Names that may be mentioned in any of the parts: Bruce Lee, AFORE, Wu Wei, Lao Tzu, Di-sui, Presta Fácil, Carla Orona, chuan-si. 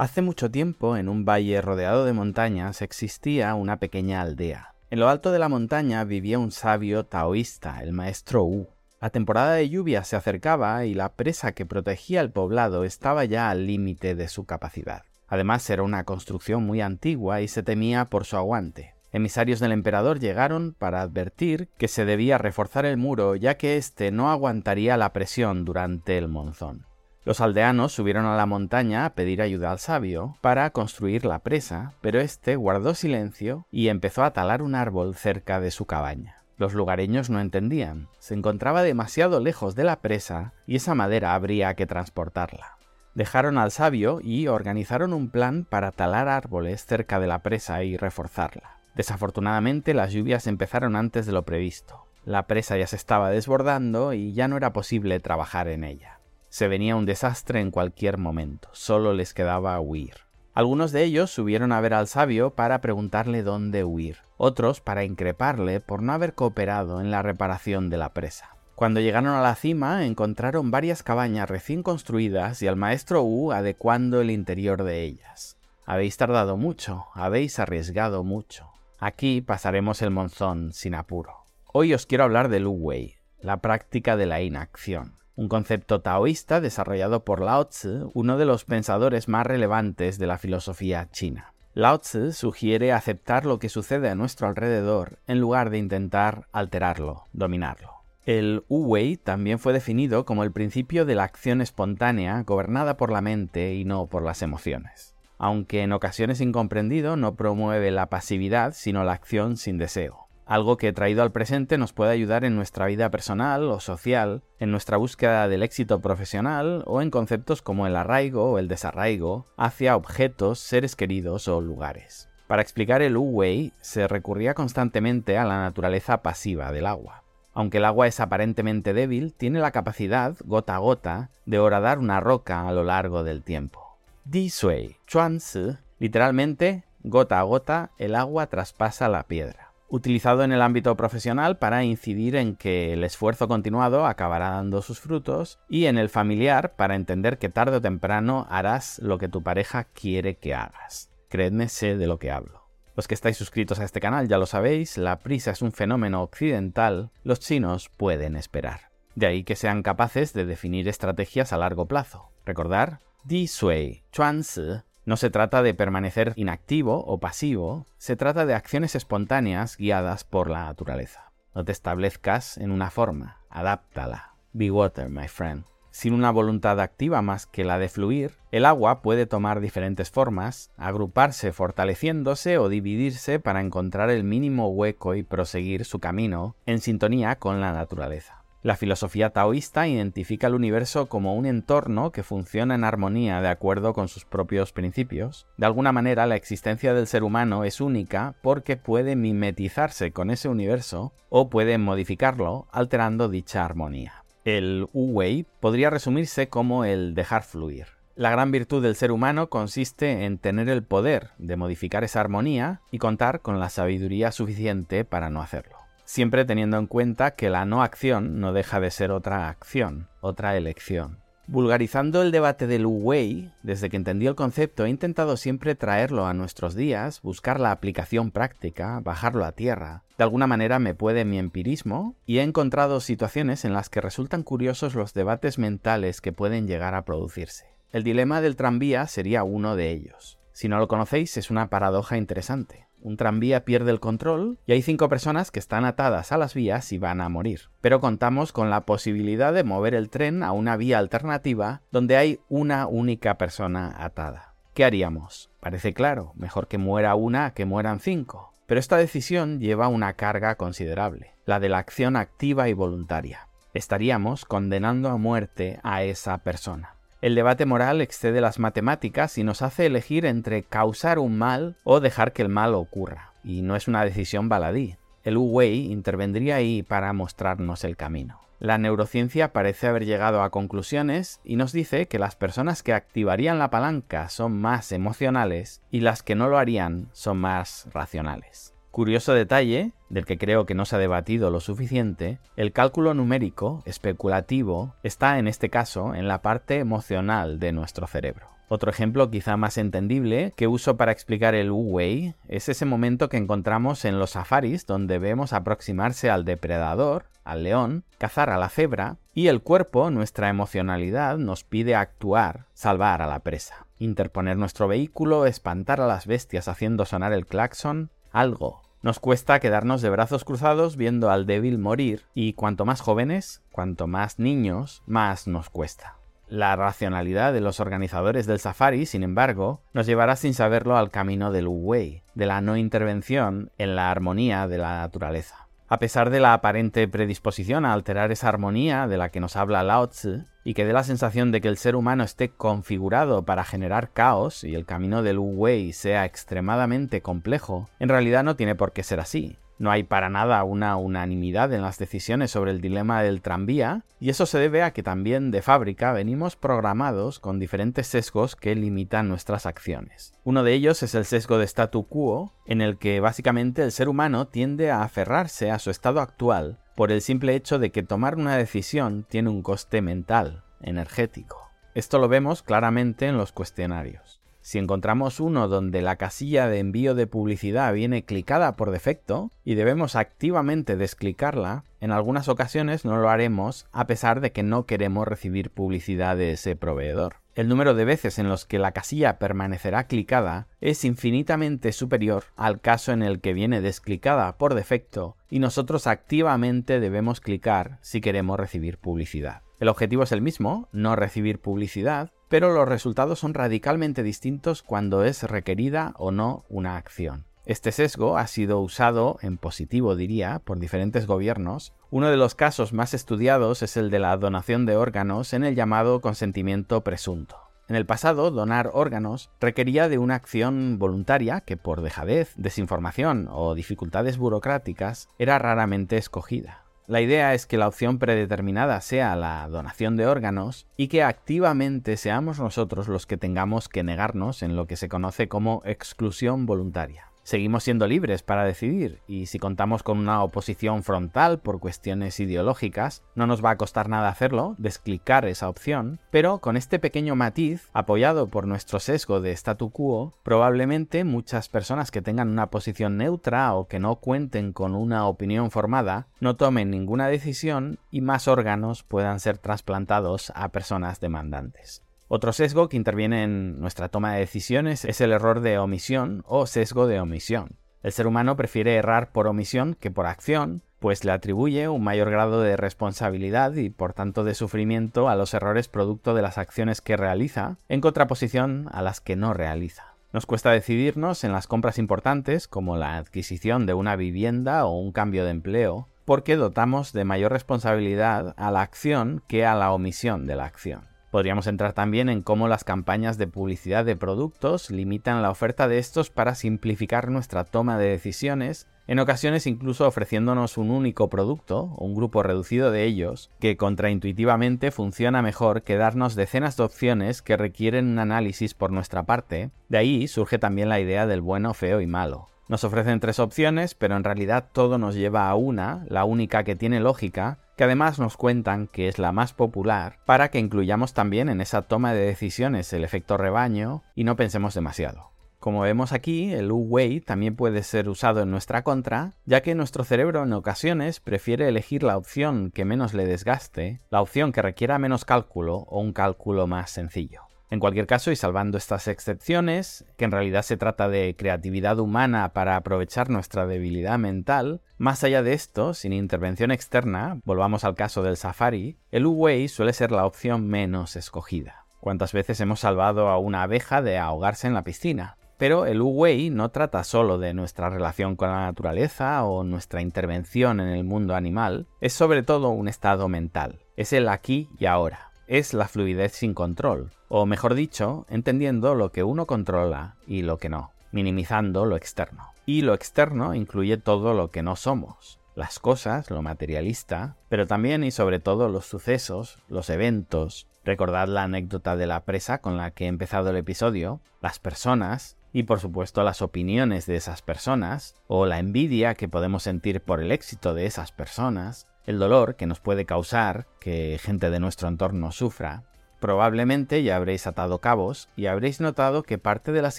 Hace mucho tiempo, en un valle rodeado de montañas, existía una pequeña aldea. En lo alto de la montaña vivía un sabio taoísta, el maestro Wu. La temporada de lluvia se acercaba y la presa que protegía el poblado estaba ya al límite de su capacidad. Además, era una construcción muy antigua y se temía por su aguante. Emisarios del emperador llegaron para advertir que se debía reforzar el muro, ya que éste no aguantaría la presión durante el monzón. Los aldeanos subieron a la montaña a pedir ayuda al sabio para construir la presa, pero éste guardó silencio y empezó a talar un árbol cerca de su cabaña. Los lugareños no entendían, se encontraba demasiado lejos de la presa y esa madera habría que transportarla. Dejaron al sabio y organizaron un plan para talar árboles cerca de la presa y reforzarla. Desafortunadamente, las lluvias empezaron antes de lo previsto. La presa ya se estaba desbordando y ya no era posible trabajar en ella. Se venía un desastre en cualquier momento, solo les quedaba huir. Algunos de ellos subieron a ver al sabio para preguntarle dónde huir, otros para increparle por no haber cooperado en la reparación de la presa. Cuando llegaron a la cima, encontraron varias cabañas recién construidas y al maestro Wu adecuando el interior de ellas. «Habéis tardado mucho, habéis arriesgado mucho. Aquí pasaremos el monzón sin apuro». Hoy os quiero hablar del Wu Wei, la práctica de la inacción. Un concepto taoísta desarrollado por Lao Tzu, uno de los pensadores más relevantes de la filosofía china. Lao Tzu sugiere aceptar lo que sucede a nuestro alrededor en lugar de intentar alterarlo, dominarlo. El Wu Wei también fue definido como el principio de la acción espontánea gobernada por la mente y no por las emociones. Aunque en ocasiones incomprendido, no promueve la pasividad, sino la acción sin deseo. Algo que traído al presente nos puede ayudar en nuestra vida personal o social, en nuestra búsqueda del éxito profesional o en conceptos como el arraigo o el desarraigo hacia objetos, seres queridos o lugares. Para explicar el Wu Wei, se recurría constantemente a la naturaleza pasiva del agua. Aunque el agua es aparentemente débil, tiene la capacidad, gota a gota, de horadar una roca a lo largo del tiempo. Di-sui, chuan-si, literalmente, gota a gota, el agua traspasa la piedra. Utilizado en el ámbito profesional para incidir en que el esfuerzo continuado acabará dando sus frutos y en el familiar para entender que tarde o temprano harás lo que tu pareja quiere que hagas. Creedme, sé de lo que hablo. Los que estáis suscritos a este canal ya lo sabéis, la prisa es un fenómeno occidental, los chinos pueden esperar. De ahí que sean capaces de definir estrategias a largo plazo. Recordar, Di Sui, Chuan Si. No se trata de permanecer inactivo o pasivo, se trata de acciones espontáneas guiadas por la naturaleza. No te establezcas en una forma, adáptala. Be water, my friend. Sin una voluntad activa más que la de fluir, el agua puede tomar diferentes formas, agruparse fortaleciéndose o dividirse para encontrar el mínimo hueco y proseguir su camino en sintonía con la naturaleza. La filosofía taoísta identifica el universo como un entorno que funciona en armonía de acuerdo con sus propios principios. De alguna manera, la existencia del ser humano es única porque puede mimetizarse con ese universo o puede modificarlo alterando dicha armonía. El Wu Wei podría resumirse como el dejar fluir. La gran virtud del ser humano consiste en tener el poder de modificar esa armonía y contar con la sabiduría suficiente para no hacerlo. Siempre teniendo en cuenta que la no acción no deja de ser otra acción, otra elección. Vulgarizando el debate del Wu Wei, desde que entendí el concepto he intentado siempre traerlo a nuestros días, buscar la aplicación práctica, bajarlo a tierra. De alguna manera me puede mi empirismo y he encontrado situaciones en las que resultan curiosos los debates mentales que pueden llegar a producirse. El dilema del tranvía sería uno de ellos. Si no lo conocéis, es una paradoja interesante. Un tranvía pierde el control y hay 5 personas que están atadas a las vías y van a morir. Pero contamos con la posibilidad de mover el tren a una vía alternativa donde hay una única persona atada. ¿Qué haríamos? Parece claro, mejor que muera una que mueran 5. Pero esta decisión lleva una carga considerable, la de la acción activa y voluntaria. Estaríamos condenando a muerte a esa persona. El debate moral excede las matemáticas y nos hace elegir entre causar un mal o dejar que el mal ocurra. Y no es una decisión baladí. El Wu Wei intervendría ahí para mostrarnos el camino. La neurociencia parece haber llegado a conclusiones y nos dice que las personas que activarían la palanca son más emocionales y las que no lo harían son más racionales. Curioso detalle, del que creo que no se ha debatido lo suficiente, el cálculo numérico especulativo está en este caso en la parte emocional de nuestro cerebro. Otro ejemplo quizá más entendible que uso para explicar el Wu Wei es ese momento que encontramos en los safaris donde vemos aproximarse al depredador, al león, cazar a la cebra y el cuerpo, nuestra emocionalidad, nos pide actuar, salvar a la presa, interponer nuestro vehículo, espantar a las bestias haciendo sonar el claxon, algo. Nos cuesta quedarnos de brazos cruzados viendo al débil morir, y cuanto más jóvenes, cuanto más niños, más nos cuesta. La racionalidad de los organizadores del safari, sin embargo, nos llevará sin saberlo al camino del Wu Wei, de la no intervención en la armonía de la naturaleza. A pesar de la aparente predisposición a alterar esa armonía de la que nos habla Lao Tzu, y que dé la sensación de que el ser humano esté configurado para generar caos y el camino del Wu Wei sea extremadamente complejo, en realidad no tiene por qué ser así. No hay para nada una unanimidad en las decisiones sobre el dilema del tranvía, y eso se debe a que también de fábrica venimos programados con diferentes sesgos que limitan nuestras acciones. Uno de ellos es el sesgo de statu quo, en el que básicamente el ser humano tiende a aferrarse a su estado actual, por el simple hecho de que tomar una decisión tiene un coste mental, energético. Esto lo vemos claramente en los cuestionarios. Si encontramos uno donde la casilla de envío de publicidad viene clicada por defecto y debemos activamente desclicarla, en algunas ocasiones no lo haremos a pesar de que no queremos recibir publicidad de ese proveedor. El número de veces en los que la casilla permanecerá clicada es infinitamente superior al caso en el que viene desclicada por defecto y nosotros activamente debemos clicar si queremos recibir publicidad. El objetivo es el mismo, no recibir publicidad, pero los resultados son radicalmente distintos cuando es requerida o no una acción. Este sesgo ha sido usado, en positivo diría, por diferentes gobiernos. Uno de los casos más estudiados es el de la donación de órganos en el llamado consentimiento presunto. En el pasado, donar órganos requería de una acción voluntaria que por dejadez, desinformación o dificultades burocráticas era raramente escogida. La idea es que la opción predeterminada sea la donación de órganos y que activamente seamos nosotros los que tengamos que negarnos en lo que se conoce como exclusión voluntaria. Seguimos siendo libres para decidir, y si contamos con una oposición frontal por cuestiones ideológicas, no nos va a costar nada hacerlo, desclicar esa opción, pero con este pequeño matiz, apoyado por nuestro sesgo de statu quo, probablemente muchas personas que tengan una posición neutra o que no cuenten con una opinión formada, no tomen ninguna decisión y más órganos puedan ser trasplantados a personas demandantes. Otro sesgo que interviene en nuestra toma de decisiones es el error de omisión o sesgo de omisión. El ser humano prefiere errar por omisión que por acción, pues le atribuye un mayor grado de responsabilidad y por tanto de sufrimiento a los errores producto de las acciones que realiza, en contraposición a las que no realiza. Nos cuesta decidirnos en las compras importantes, como la adquisición de una vivienda o un cambio de empleo, porque dotamos de mayor responsabilidad a la acción que a la omisión de la acción. Podríamos entrar también en cómo las campañas de publicidad de productos limitan la oferta de estos para simplificar nuestra toma de decisiones, en ocasiones incluso ofreciéndonos un único producto o un grupo reducido de ellos, que contraintuitivamente funciona mejor que darnos decenas de opciones que requieren un análisis por nuestra parte. De ahí surge también la idea del bueno, feo y malo. Nos ofrecen tres opciones, pero en realidad todo nos lleva a una, la única que tiene lógica, que además nos cuentan que es la más popular, para que incluyamos también en esa toma de decisiones el efecto rebaño y no pensemos demasiado. Como vemos aquí, el Wu Wei también puede ser usado en nuestra contra, ya que nuestro cerebro en ocasiones prefiere elegir la opción que menos le desgaste, la opción que requiera menos cálculo o un cálculo más sencillo. En cualquier caso, y salvando estas excepciones, que en realidad se trata de creatividad humana para aprovechar nuestra debilidad mental, más allá de esto, sin intervención externa, volvamos al caso del safari, el Wu Wei suele ser la opción menos escogida. ¿Cuántas veces hemos salvado a una abeja de ahogarse en la piscina? Pero el Wu Wei no trata solo de nuestra relación con la naturaleza o nuestra intervención en el mundo animal, es sobre todo un estado mental, es el aquí y ahora. Es la fluidez sin control, o mejor dicho, entendiendo lo que uno controla y lo que no, minimizando lo externo. Y lo externo incluye todo lo que no somos, las cosas, lo materialista, pero también y sobre todo los sucesos, los eventos. Recordad la anécdota de la presa con la que he empezado el episodio, las personas, y por supuesto las opiniones de esas personas, o la envidia que podemos sentir por el éxito de esas personas, el dolor que nos puede causar que gente de nuestro entorno sufra. Probablemente ya habréis atado cabos y habréis notado que parte de las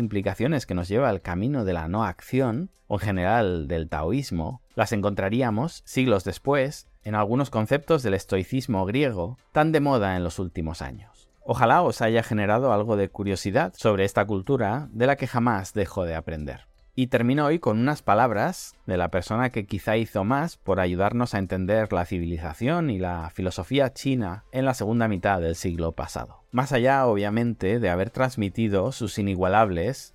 implicaciones que nos lleva al camino de la no acción, o en general del taoísmo, las encontraríamos, siglos después, en algunos conceptos del estoicismo griego, tan de moda en los últimos años. Ojalá os haya generado algo de curiosidad sobre esta cultura de la que jamás dejo de aprender. Y termino hoy con unas palabras de la persona que quizá hizo más por ayudarnos a entender la civilización y la filosofía china en la segunda mitad del siglo pasado. Más allá, obviamente, de haber transmitido sus inigualados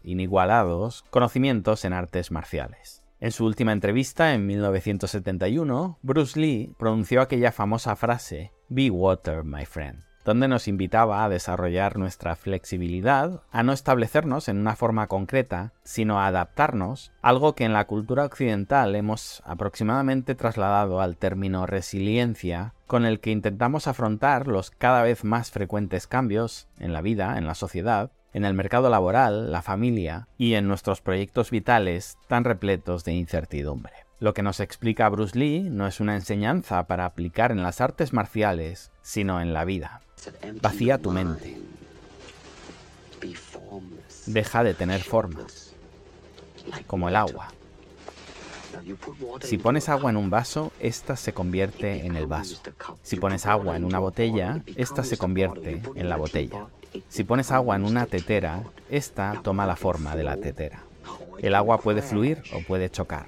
conocimientos en artes marciales. En su última entrevista, en 1971, Bruce Lee pronunció aquella famosa frase "Be water, my friend", donde nos invitaba a desarrollar nuestra flexibilidad, a no establecernos en una forma concreta, sino a adaptarnos, algo que en la cultura occidental hemos aproximadamente trasladado al término resiliencia, con el que intentamos afrontar los cada vez más frecuentes cambios en la vida, en la sociedad, en el mercado laboral, la familia y en nuestros proyectos vitales tan repletos de incertidumbre. Lo que nos explica Bruce Lee no es una enseñanza para aplicar en las artes marciales, sino en la vida. Vacía tu mente. Deja de tener forma, como el agua. Si pones agua en un vaso, ésta se convierte en el vaso. Si pones agua en una botella, ésta se convierte en la botella. Si pones agua en una tetera, ésta toma la forma de la tetera. El agua puede fluir o puede chocar.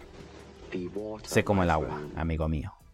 Sé como el agua, amigo mío.